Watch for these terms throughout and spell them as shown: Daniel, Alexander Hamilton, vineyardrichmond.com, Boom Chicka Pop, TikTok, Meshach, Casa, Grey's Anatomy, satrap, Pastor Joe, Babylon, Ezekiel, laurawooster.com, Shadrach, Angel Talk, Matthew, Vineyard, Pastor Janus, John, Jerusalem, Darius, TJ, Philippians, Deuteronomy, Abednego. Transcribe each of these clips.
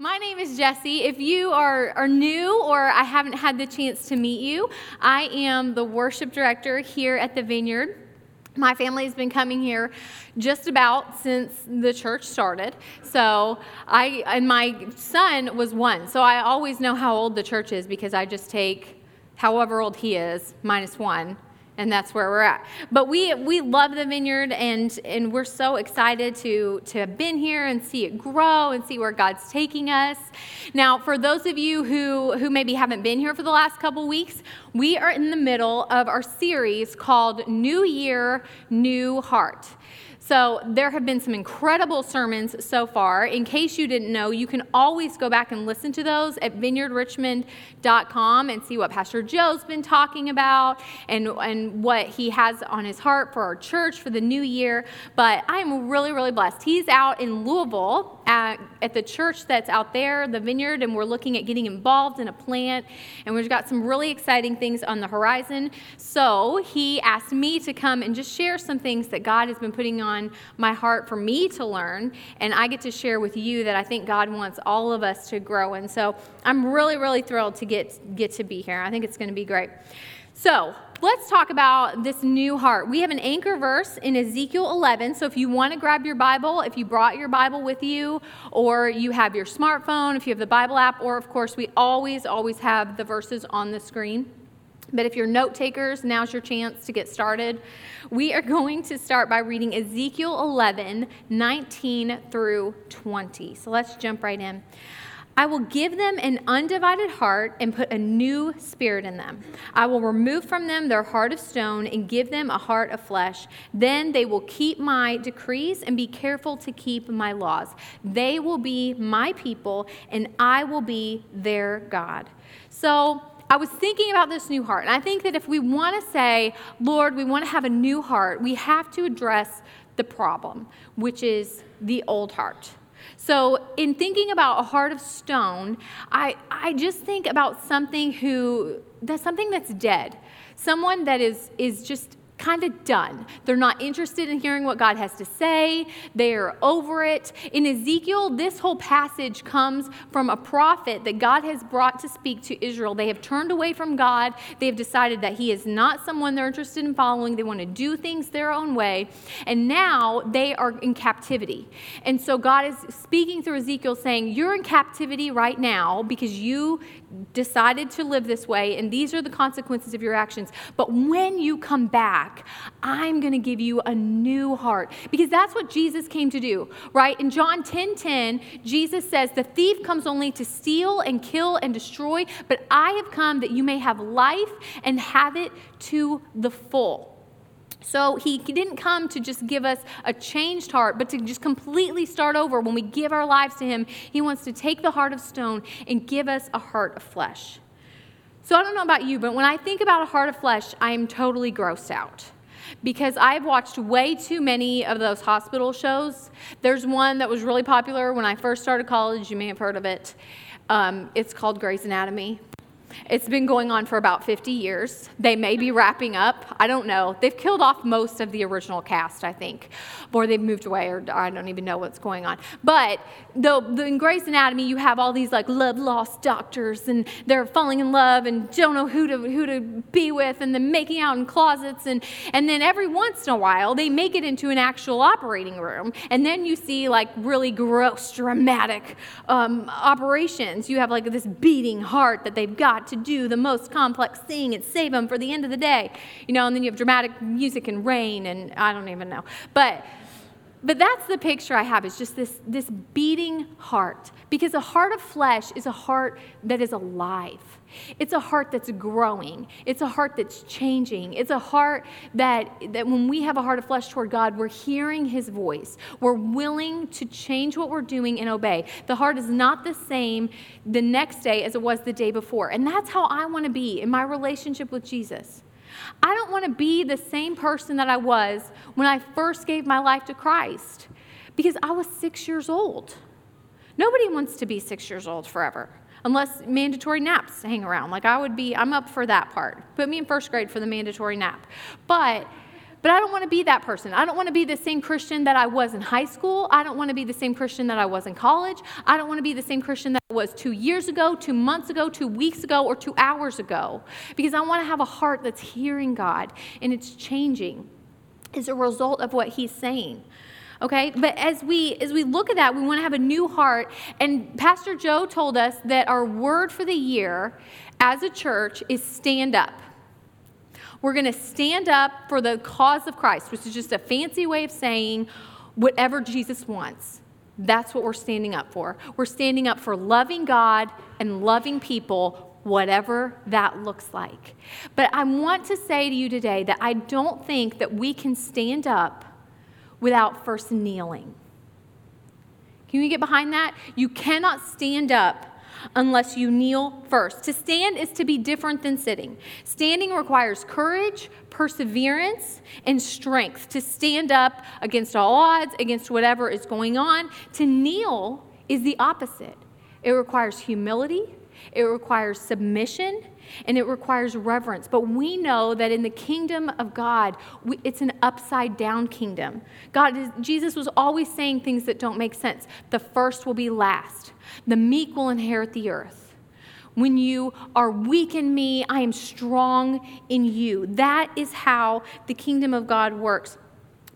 My name is Jessie. If you are new or I haven't had the chance to meet you, I am the worship director here at the Vineyard. My family has been coming here just about since the church started. So my son was one. So I always know how old the church is because I just take however old he is minus one. And that's where we're at. But we love the Vineyard, and we're so excited to have been here and see it grow and see where God's taking us. Now, for those of you who maybe haven't been here for the last couple weeks, we are in the middle of our series called New Year, New Heart. So there have been some incredible sermons so far. In case you didn't know, you can always go back and listen to those at vineyardrichmond.com and see what Pastor Joe's been talking about and what he has on his heart for our church for the new year. But I'm really, really blessed. He's out in Louisville at the church that's out there, the Vineyard, and we're looking at getting involved in a plant. And we've got some really exciting things on the horizon. So he asked me to come and just share some things that God has been putting on my heart for me to learn, and I get to share with you that I think God wants all of us to grow. And so I'm really, really thrilled to get to be here. I think it's going to be great. So let's talk about this new heart. We have an anchor verse in Ezekiel 11. So if you want to grab your Bible, if you brought your Bible with you, or you have your smartphone, if you have the Bible app, or of course we always have the verses on the screen. But if you're note takers, now's your chance to get started. We are going to start by reading Ezekiel 11, 19 through 20. So let's jump right in. I will give them an undivided heart and put a new spirit in them. I will remove from them their heart of stone and give them a heart of flesh. Then they will keep my decrees and be careful to keep my laws. They will be my people and I will be their God. So I was thinking about this new heart, and I think that if we want to say, Lord, we want to have a new heart, we have to address the problem, which is the old heart. So in thinking about a heart of stone, I just think about something that's dead, someone that is just kind of done. They're not interested in hearing what God has to say. They're over it. In Ezekiel, this whole passage comes from a prophet that God has brought to speak to Israel. They have turned away from God. They have decided that he is not someone they're interested in following. They want to do things their own way. And now they are in captivity. And so God is speaking through Ezekiel saying, you're in captivity right now because you decided to live this way, and these are the consequences of your actions. But when you come back, I'm going to give you a new heart, because that's what Jesus came to do, right? In John 10:10, Jesus says, the thief comes only to steal and kill and destroy, but I have come that you may have life and have it to the full. So he didn't come to just give us a changed heart, but to just completely start over. When we give our lives to him, he wants to take the heart of stone and give us a heart of flesh. So I don't know about you, but when I think about a heart of flesh, I am totally grossed out, because I've watched way too many of those hospital shows. There's one that was really popular when I first started college. You may have heard of it. It's called Grey's Anatomy. It's been going on for about 50 years. They may be wrapping up. I don't know. They've killed off most of the original cast, I think. Or they've moved away, or I don't even know what's going on. But in Grey's Anatomy, you have all these like love-lost doctors, and they're falling in love and don't know who to be with, and then making out in closets. And then every once in a while, they make it into an actual operating room. And then you see like really gross, dramatic operations. You have like this beating heart that they've got to do the most complex thing and save them for the end of the day, and then you have dramatic music and rain, and I don't even know, but that's the picture I have, is just this beating heart, because a heart of flesh is a heart that is alive. It's a heart that's growing. It's a heart that's changing. It's a heart that when we have a heart of flesh toward God, we're hearing his voice. We're willing to change what we're doing and obey. The heart is not the same the next day as it was the day before. And that's how I want to be in my relationship with Jesus. I don't want to be the same person that I was when I first gave my life to Christ, because I was 6 years old. Nobody wants to be 6 years old forever. Unless mandatory naps hang around. I'm up for that part. Put me in first grade for the mandatory nap. But But I don't want to be that person. I don't want to be the same Christian that I was in high school. I don't want to be the same Christian that I was in college. I don't want to be the same Christian that I was 2 years ago, 2 months ago, 2 weeks ago, or 2 hours ago. Because I want to have a heart that's hearing God, and it's changing as a result of what he's saying. Okay, but as we look at that, we want to have a new heart. And Pastor Joe told us that our word for the year as a church is stand up. We're going to stand up for the cause of Christ, which is just a fancy way of saying whatever Jesus wants. That's what we're standing up for. We're standing up for loving God and loving people, whatever that looks like. But I want to say to you today that I don't think that we can stand up without first kneeling. Can you get behind that? You cannot stand up unless you kneel first. To stand is to be different than sitting. Standing requires courage, perseverance, and strength to stand up against all odds, against whatever is going on. To kneel is the opposite. It requires humility, it requires submission, and it requires reverence. But we know that in the kingdom of God, it's an upside-down kingdom. Jesus was always saying things that don't make sense. The first will be last. The meek will inherit the earth. When you are weak in me, I am strong in you. That is how the kingdom of God works.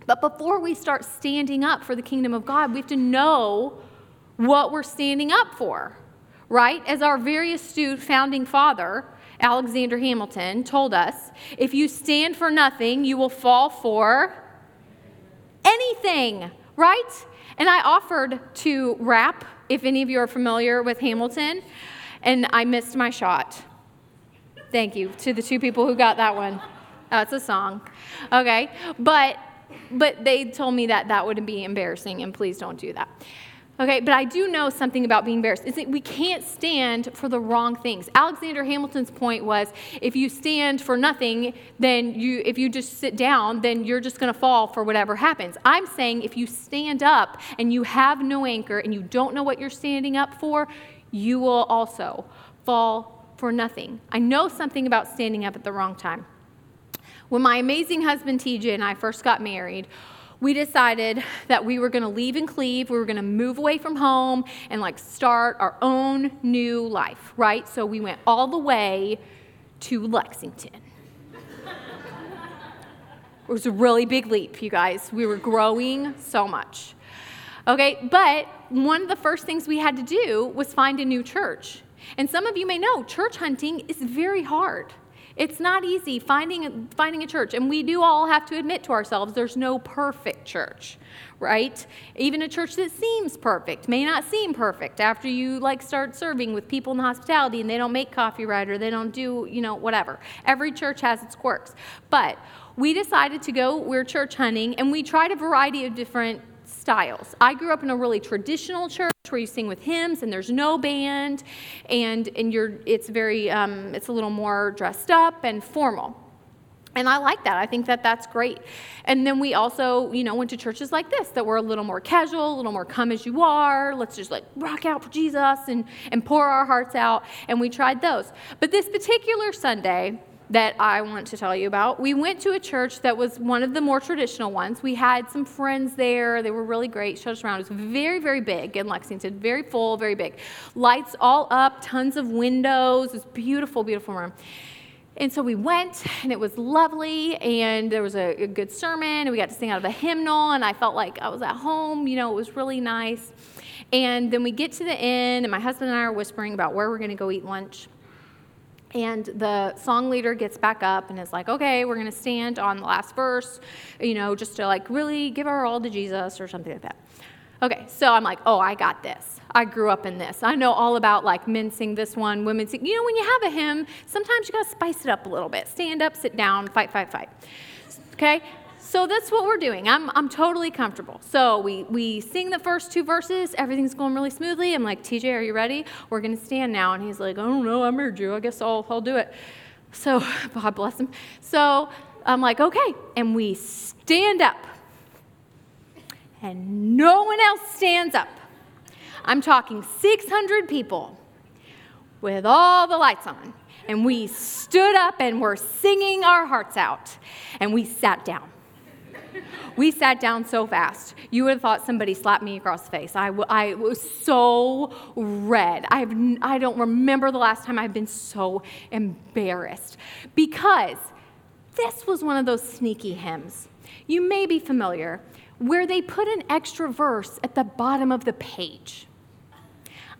But before we start standing up for the kingdom of God, we have to know what we're standing up for, right? As our very astute founding father, Alexander Hamilton, told us, if you stand for nothing, you will fall for anything, right? And I offered to rap, if any of you are familiar with Hamilton, and I missed my shot. Thank you to the two people who got that one. That's a song. Okay, but they told me that would be embarrassing, and please don't do that. Okay, but I do know something about being embarrassed. It's that we can't stand for the wrong things. Alexander Hamilton's point was, if you stand for nothing, if you just sit down, then you're just going to fall for whatever happens. I'm saying if you stand up and you have no anchor and you don't know what you're standing up for, you will also fall for nothing. I know something about standing up at the wrong time. When my amazing husband TJ and I first got married, we decided that we were going to leave and cleave. We were going to move away from home and start our own new life, right? So we went all the way to Lexington. It was a really big leap, you guys. We were growing so much. Okay, but one of the first things we had to do was find a new church. And some of you may know, church hunting is very hard. It's not easy finding a church, and we do all have to admit to ourselves there's no perfect church, right? Even a church that seems perfect may not seem perfect after you start serving with people in hospitality and they don't make coffee right or they don't do whatever. Every church has its quirks, but we decided to go. We're church hunting, and we tried a variety of different styles. I grew up in a really traditional church where you sing with hymns and there's no band, and it's a little more dressed up and formal, and I like that. I think that's great. And then we also went to churches like this that were a little more casual, a little more come as you are. Let's just rock out for Jesus and pour our hearts out. And we tried those. But this particular Sunday that I want to tell you about, we went to a church that was one of the more traditional ones. We had some friends there. They were really great. Showed us around. It was very, very big in Lexington. Very full, very big. Lights all up, tons of windows. It was beautiful, beautiful room. And so we went, and it was lovely, and there was a good sermon, and we got to sing out of a hymnal, and I felt like I was at home. It was really nice. And then we get to the end, and my husband and I are whispering about where we're going to go eat lunch. And the song leader gets back up and is like, okay, we're going to stand on the last verse, just to really give our all to Jesus or something like that. Okay, so I'm like, oh, I got this. I grew up in this. I know all about men sing this one, women sing. When you have a hymn, sometimes you got to spice it up a little bit. Stand up, sit down, fight, fight, fight. Okay? So that's what we're doing. I'm totally comfortable. So we sing the first two verses. Everything's going really smoothly. I'm like, TJ, are you ready? We're going to stand now. And he's like, I don't know. I heard you. I guess I'll do it. So God bless him. So I'm like, okay. And we stand up. And no one else stands up. I'm talking 600 people with all the lights on. And we stood up and were singing our hearts out. And we sat down. We sat down so fast. You would have thought somebody slapped me across the face. I was so red. I don't remember the last time I've been so embarrassed, because this was one of those sneaky hymns. You may be familiar, where they put an extra verse at the bottom of the page.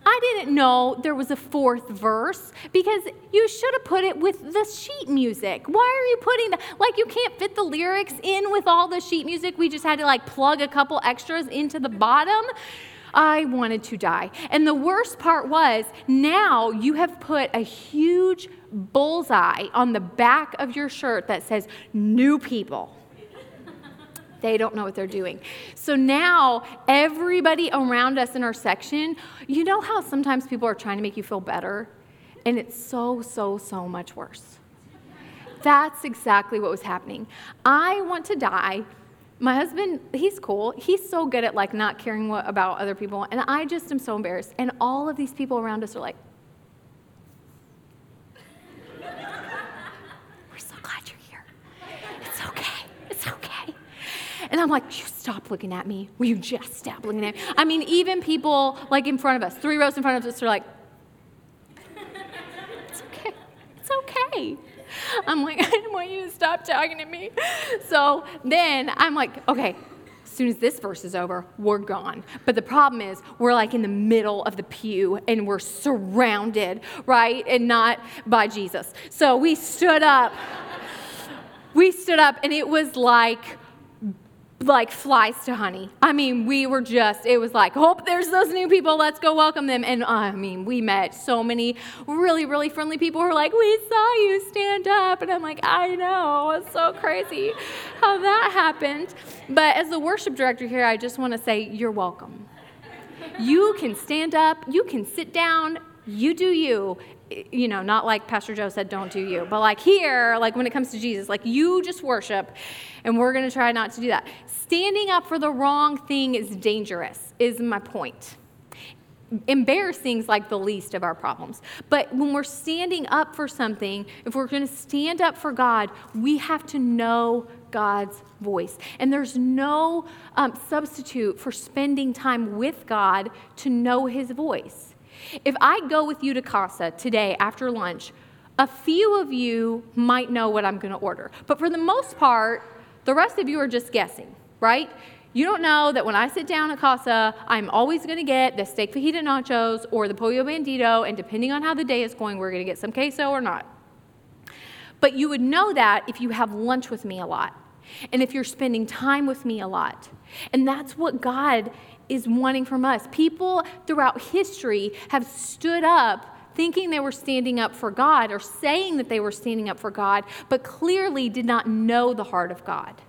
I didn't know there was a fourth verse, because you should have put it with the sheet music. Why are you putting that? Like, you can't fit the lyrics in with all the sheet music. We just had to plug a couple extras into the bottom. I wanted to die. And the worst part was, now you have put a huge bullseye on the back of your shirt that says new people. They don't know what they're doing. So now everybody around us in our section, you know how sometimes people are trying to make you feel better? And it's so much worse. That's exactly what was happening. I want to die. My husband, he's cool. He's so good at not caring about other people. And I just am so embarrassed. And all of these people around us are like, and I'm like, you stop looking at me. Will you just stop looking at me? I mean, even people in front of us, 3 rows in front of us, are like, it's okay. It's okay. I'm like, I want you to stop talking to me. So then I'm like, okay, as soon as this verse is over, we're gone. But the problem is, we're in the middle of the pew, and we're surrounded, right? And not by Jesus. So we stood up. We stood up, and it was like flies to honey. I mean, we were just, it was hope there's those new people. Let's go welcome them. And I mean, we met so many really, really friendly people who were like, we saw you stand up. And I'm like, I know. It's so crazy how that happened. But as the worship director here, I just want to say, you're welcome. You can stand up. You can sit down. You do you. You know, not like Pastor Joe said, don't do you. But here, when it comes to Jesus, you just worship, and we're going to try not to do that. Standing up for the wrong thing is dangerous, is my point. Embarrassing is the least of our problems. But when we're standing up for something, if we're going to stand up for God, we have to know God's voice. And there's no substitute for spending time with God to know his voice. If I go with you to Casa today after lunch, a few of you might know what I'm going to order. But for the most part, the rest of you are just guessing, right? You don't know that when I sit down at Casa, I'm always going to get the steak fajita nachos or the pollo bandito, and depending on how the day is going, we're going to get some queso or not. But you would know that if you have lunch with me a lot, and if you're spending time with me a lot. And that's what God is wanting from us. People throughout history have stood up thinking they were standing up for God, or saying that they were standing up for God, but clearly did not know the heart of God.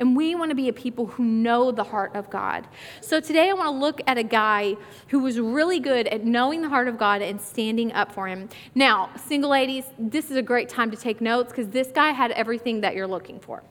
And we want to be a people who know the heart of God. So today I want to look at a guy who was really good at knowing the heart of God and standing up for him. Now, single ladies, this is a great time to take notes, because this guy had everything that you're looking for.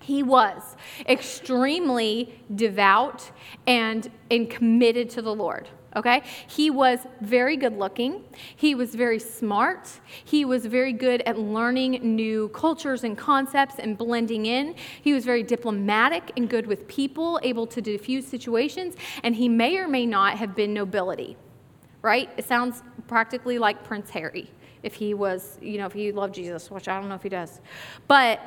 He was extremely devout and committed to the Lord, okay? He was very good looking. He was very smart. He was very good at learning new cultures and concepts and blending in. He was very diplomatic and good with people, able to diffuse situations, and he may or may not have been nobility, right? It sounds practically like Prince Harry, if he was, if he loved Jesus, which I don't know if he does. But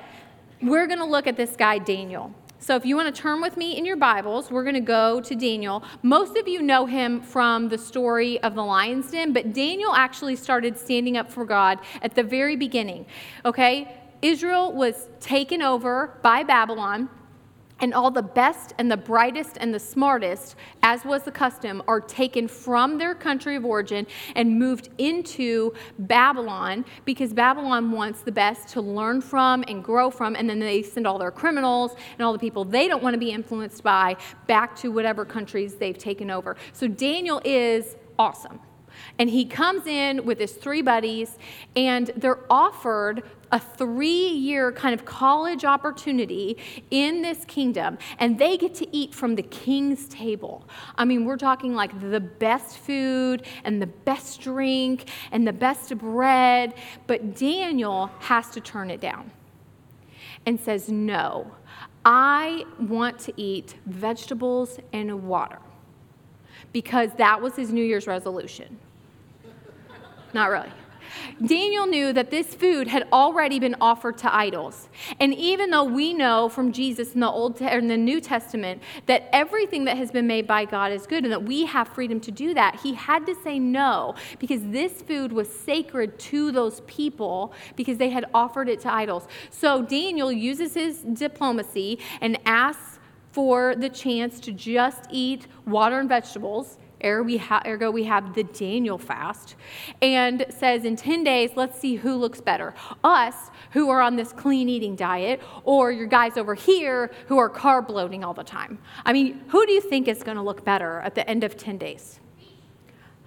we're going to look at this guy, Daniel. So if you want to turn with me in your Bibles, we're going to go to Daniel. Most of you know him from the story of the lion's den, but Daniel actually started standing up for God at the very beginning, okay? Israel was taken over by Babylon, and all the best and the brightest and the smartest, as was the custom, are taken from their country of origin and moved into Babylon, because Babylon wants the best to learn from and grow from, and then they send all their criminals and all the people they don't want to be influenced by back to whatever countries they've taken over. So Daniel is awesome. And he comes in with his 3 buddies, and they're offered a 3-year kind of college opportunity in this kingdom, and they get to eat from the king's table. I mean, we're talking the best food and the best drink and the best bread, but Daniel has to turn it down and says, no, I want to eat vegetables and water, because that was his New Year's resolution. Not really. Daniel knew that this food had already been offered to idols. And even though we know from Jesus in the New Testament that everything that has been made by God is good and that we have freedom to do that, he had to say no, because this food was sacred to those people because they had offered it to idols. So Daniel uses his diplomacy and asks for the chance to just eat water and vegetables. Ergo, we have the Daniel fast, and says in 10 days, let's see who looks better. Us, who are on this clean eating diet, or your guys over here who are carb loading all the time. I mean, who do you think is going to look better at the end of 10 days?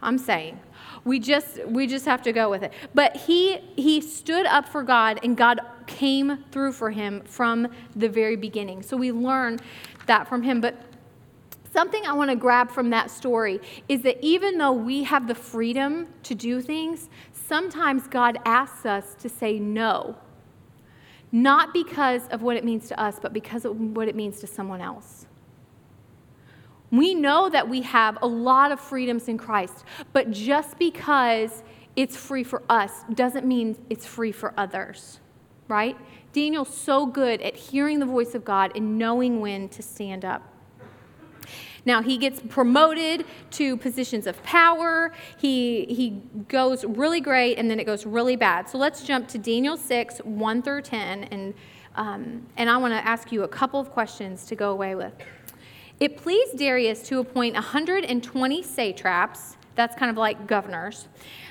I'm saying, we just have to go with it. But he stood up for God, and God came through for him from the very beginning. So we learn that from him. But something I want to grab from that story is that even though we have the freedom to do things, sometimes God asks us to say no, not because of what it means to us, but because of what it means to someone else. We know that we have a lot of freedoms in Christ, but just because it's free for us doesn't mean it's free for others, right? Daniel's so good at hearing the voice of God and knowing when to stand up. Now, he gets promoted to positions of power. He goes really great, and then it goes really bad. So let's jump to Daniel 6, 1 through 10, and I want to ask you a couple of questions to go away with. It pleased Darius to appoint 120 satraps, that's kind of like governors,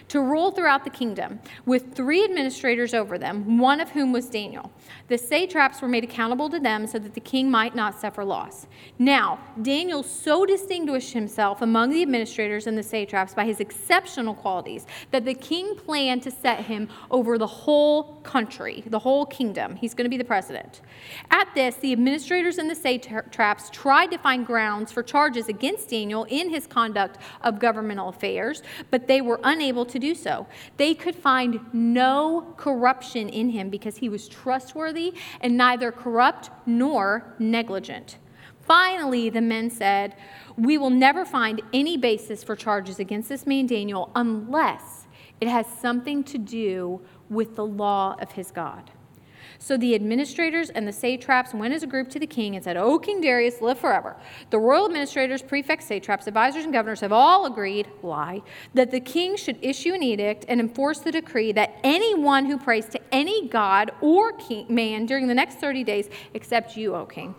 to rule throughout the kingdom, with 3 administrators over them, one of whom was Daniel. The satraps were made accountable to them so that the king might not suffer loss. Now, Daniel so distinguished himself among the administrators and the satraps by his exceptional qualities that the king planned to set him over the whole country, the whole kingdom. He's going to be the president. At this, the administrators and the satraps tried to find grounds for charges against Daniel in his conduct of governmental affairs, but they were unable to do so. They could find no corruption in him because he was trustworthy and neither corrupt nor negligent. Finally, the men said, "We will never find any basis for charges against this man Daniel unless it has something to do with the law of his God." So the administrators and the satraps went as a group to the king and said, "O King Darius, live forever. The royal administrators, prefects, satraps, advisors, and governors have all agreed, that the king should issue an edict and enforce the decree that anyone who prays to any god or king, man during the next 30 days, except you, O king,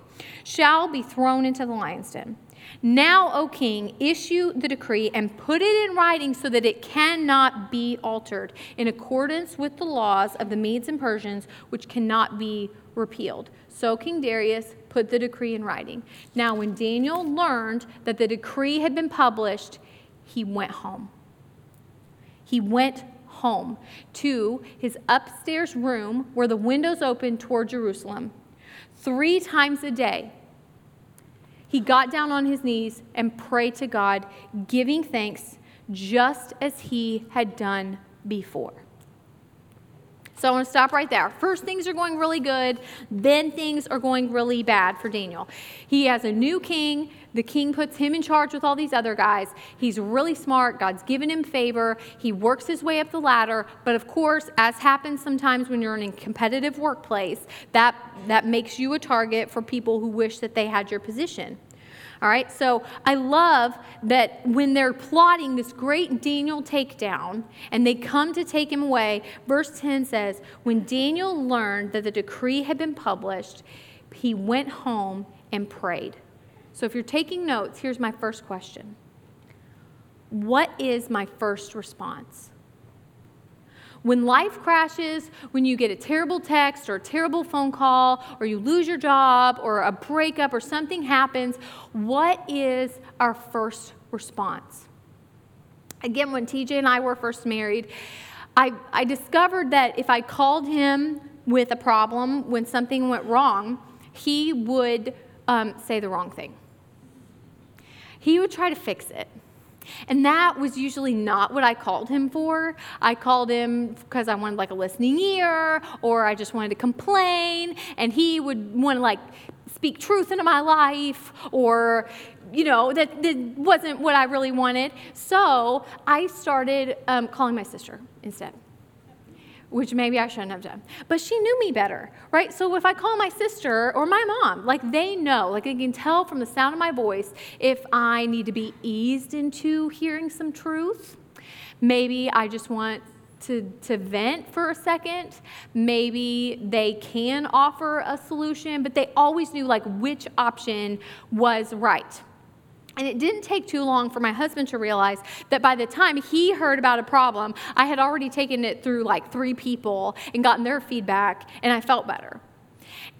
shall be thrown into the lion's den. Now, O king, issue the decree and put it in writing so that it cannot be altered in accordance with the laws of the Medes and Persians, which cannot be repealed." So King Darius put the decree in writing. Now, when Daniel learned that the decree had been published, he went home. He went home to his upstairs room where the windows opened toward Jerusalem. 3 times a day, he got down on his knees and prayed to God, giving thanks just as he had done before. So I want to stop right there. First, things are going really good. Then things are going really bad for Daniel. He has a new king. The king puts him in charge with all these other guys. He's really smart. God's given him favor. He works his way up the ladder. But of course, as happens sometimes when you're in a competitive workplace, that makes you a target for people who wish that they had your position. All right, so I love that when they're plotting this great Daniel takedown and they come to take him away, verse 10 says, when Daniel learned that the decree had been published, he went home and prayed. So if you're taking notes, here's my first question. What is my first response? When life crashes, when you get a terrible text or a terrible phone call, or you lose your job or a breakup or something happens, what is our first response? Again, when TJ and I were first married, I discovered that if I called him with a problem, when something went wrong, he would say the wrong thing. He would try to fix it. And that was usually not what I called him for. I called him because I wanted like a listening ear, or I just wanted to complain. And he would want to like speak truth into my life, or, you know, that wasn't what I really wanted. So I started calling my sister instead, which maybe I shouldn't have done. But she knew me better, right? So if I call my sister or my mom, like they know, like they can tell from the sound of my voice if I need to be eased into hearing some truth. Maybe I just want to vent for a second. Maybe they can offer a solution, but they always knew like which option was right. And it didn't take too long for my husband to realize that by the time he heard about a problem, I had already taken it through like 3 people and gotten their feedback, and I felt better.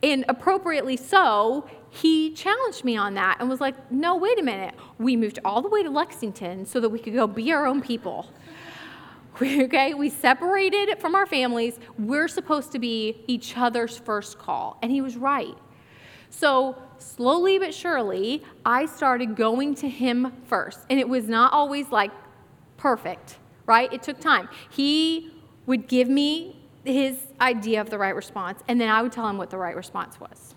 And appropriately so, he challenged me on that and was like, no, wait a minute. We moved all the way to Lexington so that we could go be our own people. Okay, we separated from our families. We're supposed to be each other's first call. And he was right. So slowly but surely, I started going to him first. And it was not always like perfect, right? It took time. He would give me his idea of the right response, and then I would tell him what the right response was.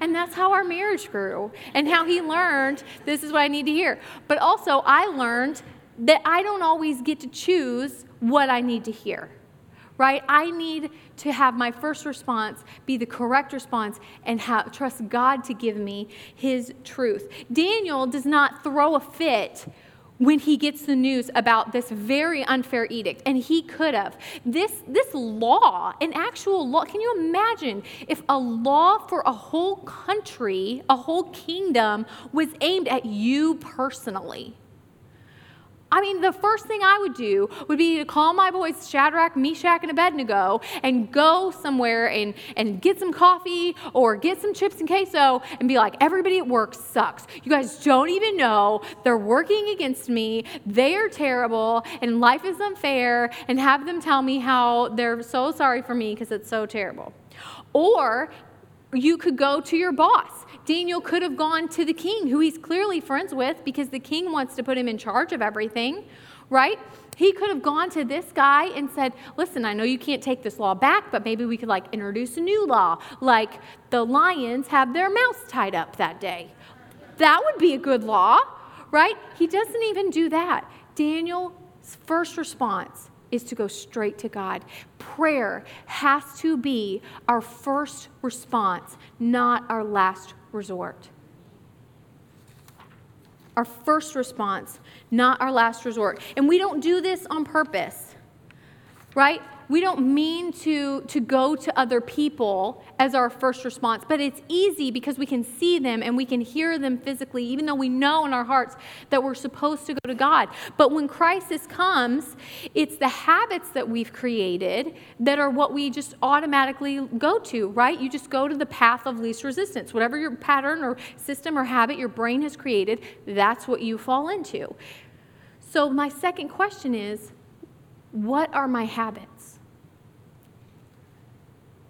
And that's how our marriage grew, and how he learned, this is what I need to hear. But also, I learned that I don't always get to choose what I need to hear, right? I need to have my first response be the correct response and trust God to give me his truth. Daniel does not throw a fit when he gets the news about this very unfair edict, and he could have. This law, an actual law, can you imagine if a law for a whole country, a whole kingdom, was aimed at you personally? I mean, the first thing I would do would be to call my boys Shadrach, Meshach, and Abednego and go somewhere and get some coffee or get some chips and queso and be like, everybody at work sucks. You guys don't even know. They're working against me. They are terrible, and life is unfair, and have them tell me how they're so sorry for me because it's so terrible. Or you could go to your boss. Daniel could have gone to the king, who he's clearly friends with because the king wants to put him in charge of everything, right? He could have gone to this guy and said, listen, I know you can't take this law back, but maybe we could like introduce a new law, like the lions have their mouths tied up that day. That would be a good law, right? He doesn't even do that. Daniel's first response is to go straight to God. Prayer has to be our first response, not our last resort. Our first response, not our last resort. And we don't do this on purpose, right? We don't mean to go to other people as our first response, but it's easy because we can see them and we can hear them physically, even though we know in our hearts that we're supposed to go to God. But when crisis comes, it's the habits that we've created that are what we just automatically go to, right? You just go to the path of least resistance. Whatever your pattern or system or habit your brain has created, that's what you fall into. So my second question is, what are my habits?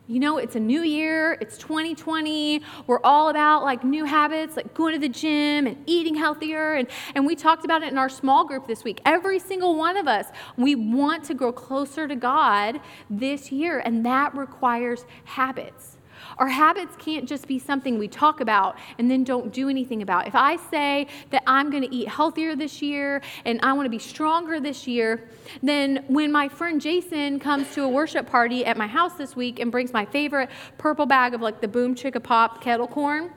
You know, it's a new year, it's 2020, we're all about like new habits, like going to the gym and eating healthier, and we talked about it in our small group this week. Every single one of us, we want to grow closer to God this year, and that requires habits. Our habits can't just be something we talk about and then don't do anything about. If I say that I'm going to eat healthier this year and I want to be stronger this year, then when my friend Jason comes to a worship party at my house this week and brings my favorite purple bag of like the Boom Chicka Pop kettle corn,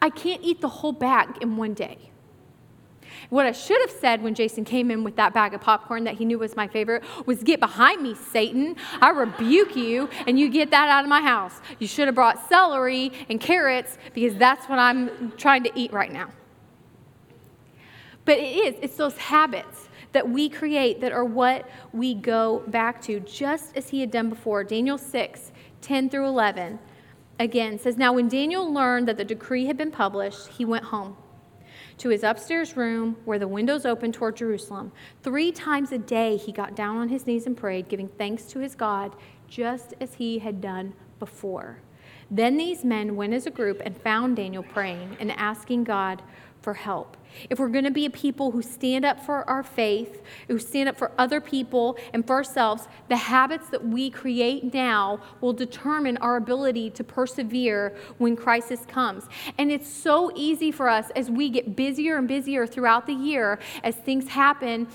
I can't eat the whole bag in one day. What I should have said when Jason came in with that bag of popcorn that he knew was my favorite was, get behind me, Satan. I rebuke you, and you get that out of my house. You should have brought celery and carrots because that's what I'm trying to eat right now. But it's those habits that we create that are what we go back to, just as he had done before. Daniel 6:10 through 11, again, says, now when Daniel learned that the decree had been published, he went home to his upstairs room where the windows opened toward Jerusalem. 3 times a day he got down on his knees and prayed, giving thanks to his God, just as he had done before. Then these men went as a group and found Daniel praying and asking God for help. If we're going to be a people who stand up for our faith, who stand up for other people and for ourselves, the habits that we create now will determine our ability to persevere when crisis comes. And it's so easy for us as we get busier and busier throughout the year, as things happen,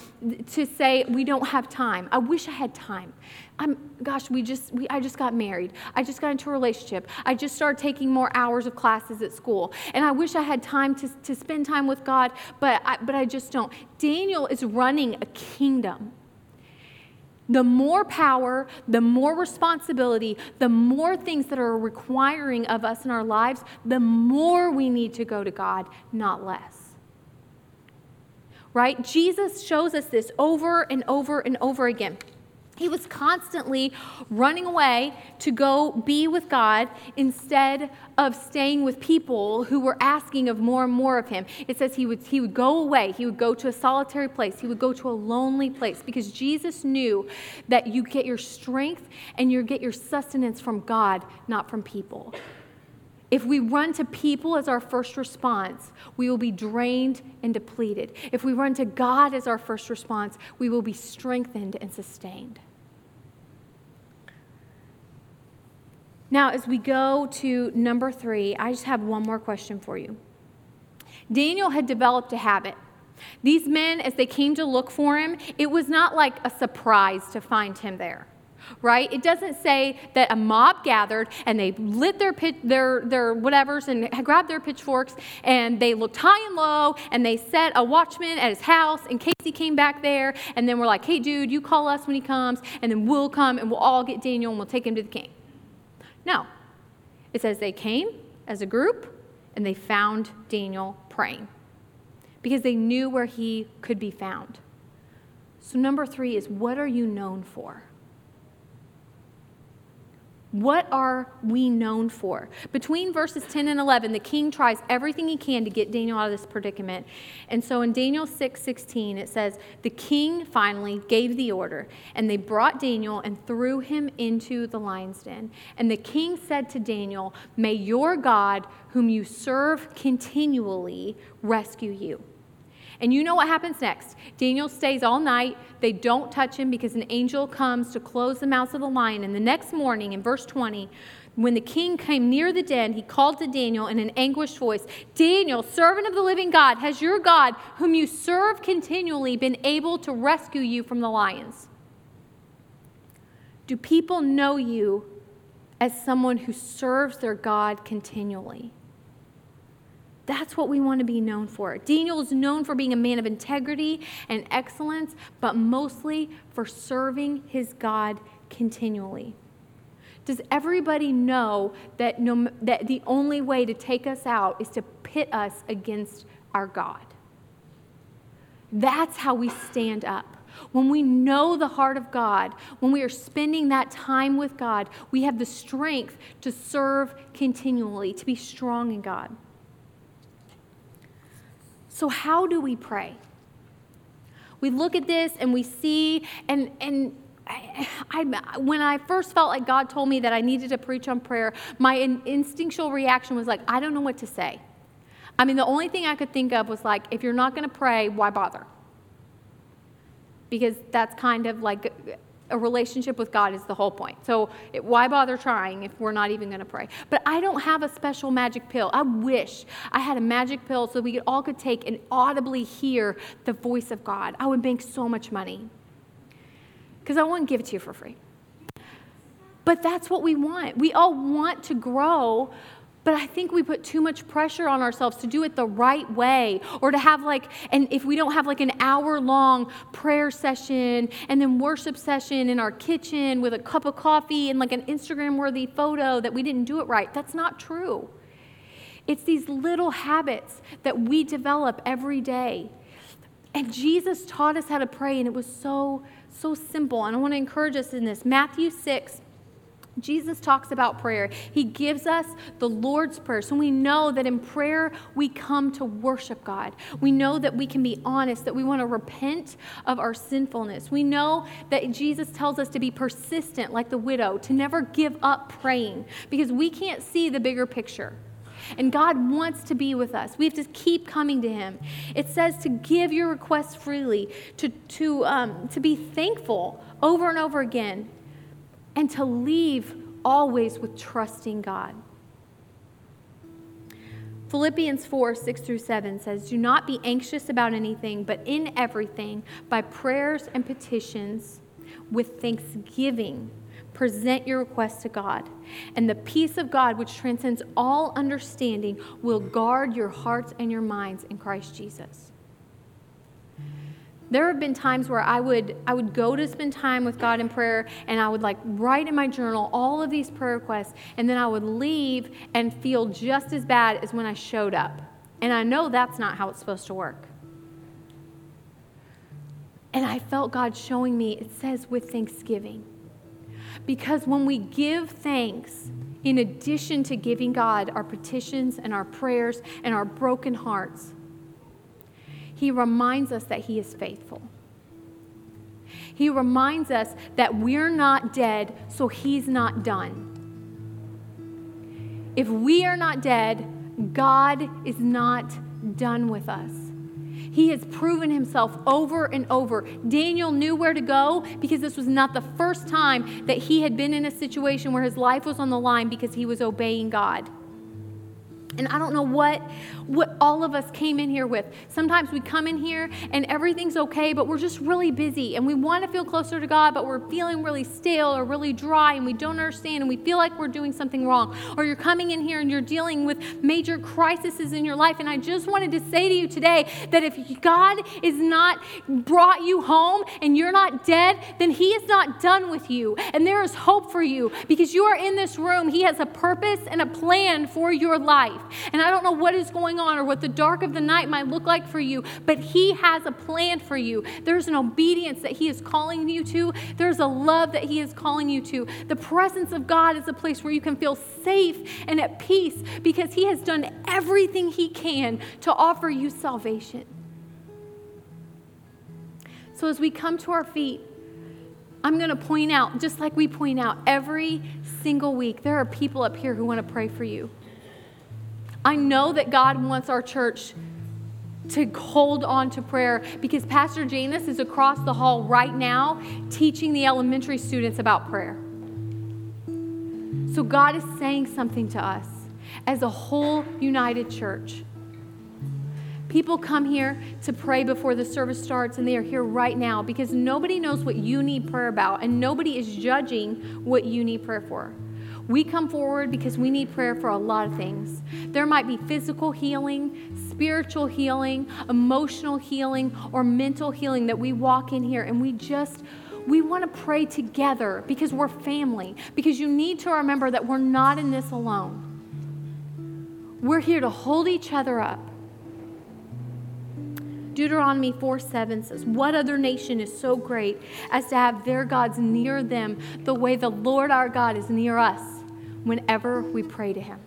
to say, we don't have time. I wish I had time. I just got married. I just got into a relationship. I just started taking more hours of classes at school. And I wish I had time to spend time with God, but I just don't. Daniel is running a kingdom. The more power, the more responsibility, the more things that are requiring of us in our lives, the more we need to go to God, not less. Right? Jesus shows us this over and over and over again. He was constantly running away to go be with God instead of staying with people who were asking of more and more of him. It says he would go away. He would go to a solitary place. He would go to a lonely place because Jesus knew that you get your strength and you get your sustenance from God, not from people. If we run to people as our first response, we will be drained and depleted. If we run to God as our first response, we will be strengthened and sustained. Now, as we go to number 3, I just have one more question for you. Daniel had developed a habit. These men, as they came to look for him, it was not like a surprise to find him there. Right? It doesn't say that a mob gathered and they lit their whatevers and grabbed their pitchforks and they looked high and low and they set a watchman at his house in case he came back there and then we're like, hey dude, you call us when he comes and then we'll come and we'll all get Daniel and we'll take him to the king. No. It says they came as a group and they found Daniel praying because they knew where he could be found. So number 3 is, what are you known for? What are we known for? Between verses 10 and 11, the king tries everything he can to get Daniel out of this predicament. And so in Daniel 6:16, it says, the king finally gave the order, and they brought Daniel and threw him into the lion's den. And the king said to Daniel, may your God, whom you serve continually, rescue you. And you know what happens next. Daniel stays all night. They don't touch him because an angel comes to close the mouths of the lion. And the next morning, in verse 20, when the king came near the den, he called to Daniel in an anguished voice, Daniel, servant of the living God, has your God, whom you serve continually, been able to rescue you from the lions? Do people know you as someone who serves their God continually? That's what we want to be known for. Daniel is known for being a man of integrity and excellence, but mostly for serving his God continually. Does everybody know that the only way to take us out is to pit us against our God? That's how we stand up. When we know the heart of God, when we are spending that time with God, we have the strength to serve continually, to be strong in God. So how do we pray? We look at this and we see, and I, when I first felt like God told me that I needed to preach on prayer, my instinctual reaction was like, I don't know what to say. I mean, the only thing I could think of was like, if you're not going to pray, why bother? Because that's kind of like a relationship with God is the whole point. So why bother trying if we're not even going to pray? But I don't have a special magic pill. I wish I had a magic pill so we all could take and audibly hear the voice of God. I would make so much money because I wouldn't give it to you for free. But that's what we want. We all want to grow, but I think we put too much pressure on ourselves to do it the right way or to have if we don't have an hour-long prayer session and then worship session in our kitchen with a cup of coffee and an Instagram-worthy photo that we didn't do it right. That's not true. It's these little habits that we develop every day. And Jesus taught us how to pray, and it was so, so simple. And I want to encourage us in this. Matthew 6, Jesus talks about prayer. He gives us the Lord's Prayer. So we know that in prayer, we come to worship God. We know that we can be honest, that we want to repent of our sinfulness. We know that Jesus tells us to be persistent like the widow, to never give up praying, because we can't see the bigger picture. And God wants to be with us. We have to keep coming to him. It says to give your requests freely, to be thankful over and over again, and to leave always with trusting God. Philippians 4:6-7 says, "Do not be anxious about anything, but in everything, by prayers and petitions, with thanksgiving, present your requests to God. And the peace of God, which transcends all understanding, will guard your hearts and your minds in Christ Jesus." There have been times where I would go to spend time with God in prayer, and I would write in my journal all of these prayer requests, and then I would leave and feel just as bad as when I showed up. And I know that's not how it's supposed to work. And I felt God showing me, it says with thanksgiving. Because when we give thanks, in addition to giving God our petitions and our prayers and our broken hearts, he reminds us that he is faithful. He reminds us that we're not dead, so he's not done. If we are not dead, God is not done with us. He has proven himself over and over. Daniel knew where to go because this was not the first time that he had been in a situation where his life was on the line because he was obeying God. And I don't know what all of us came in here with. Sometimes we come in here and everything's okay, but we're just really busy and we want to feel closer to God, but we're feeling really stale or really dry and we don't understand and we feel like we're doing something wrong. Or you're coming in here and you're dealing with major crises in your life. And I just wanted to say to you today that if God is not brought you home and you're not dead, then he is not done with you. And there is hope for you because you are in this room. He has a purpose and a plan for your life. And I don't know what is going on or what the dark of the night might look like for you, but he has a plan for you. There's an obedience that he is calling you to. There's a love that he is calling you to. The presence of God is a place where you can feel safe and at peace because he has done everything he can to offer you salvation. So as we come to our feet, I'm going to point out, just like we point out every single week, there are people up here who want to pray for you. I know that God wants our church to hold on to prayer because Pastor Janus is across the hall right now teaching the elementary students about prayer. So God is saying something to us as a whole united church. People come here to pray before the service starts, and they are here right now because nobody knows what you need prayer about, and nobody is judging what you need prayer for. We come forward because we need prayer for a lot of things. There might be physical healing, spiritual healing, emotional healing, or mental healing that we walk in here and we want to pray together because we're family, because you need to remember that we're not in this alone. We're here to hold each other up. Deuteronomy 4:7 says, "What other nation is so great as to have their gods near them the way the Lord our God is near us whenever we pray to him?"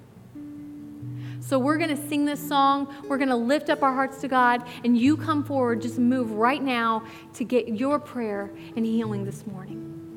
So we're going to sing this song. We're going to lift up our hearts to God, and you come forward. Just move right now to get your prayer and healing this morning.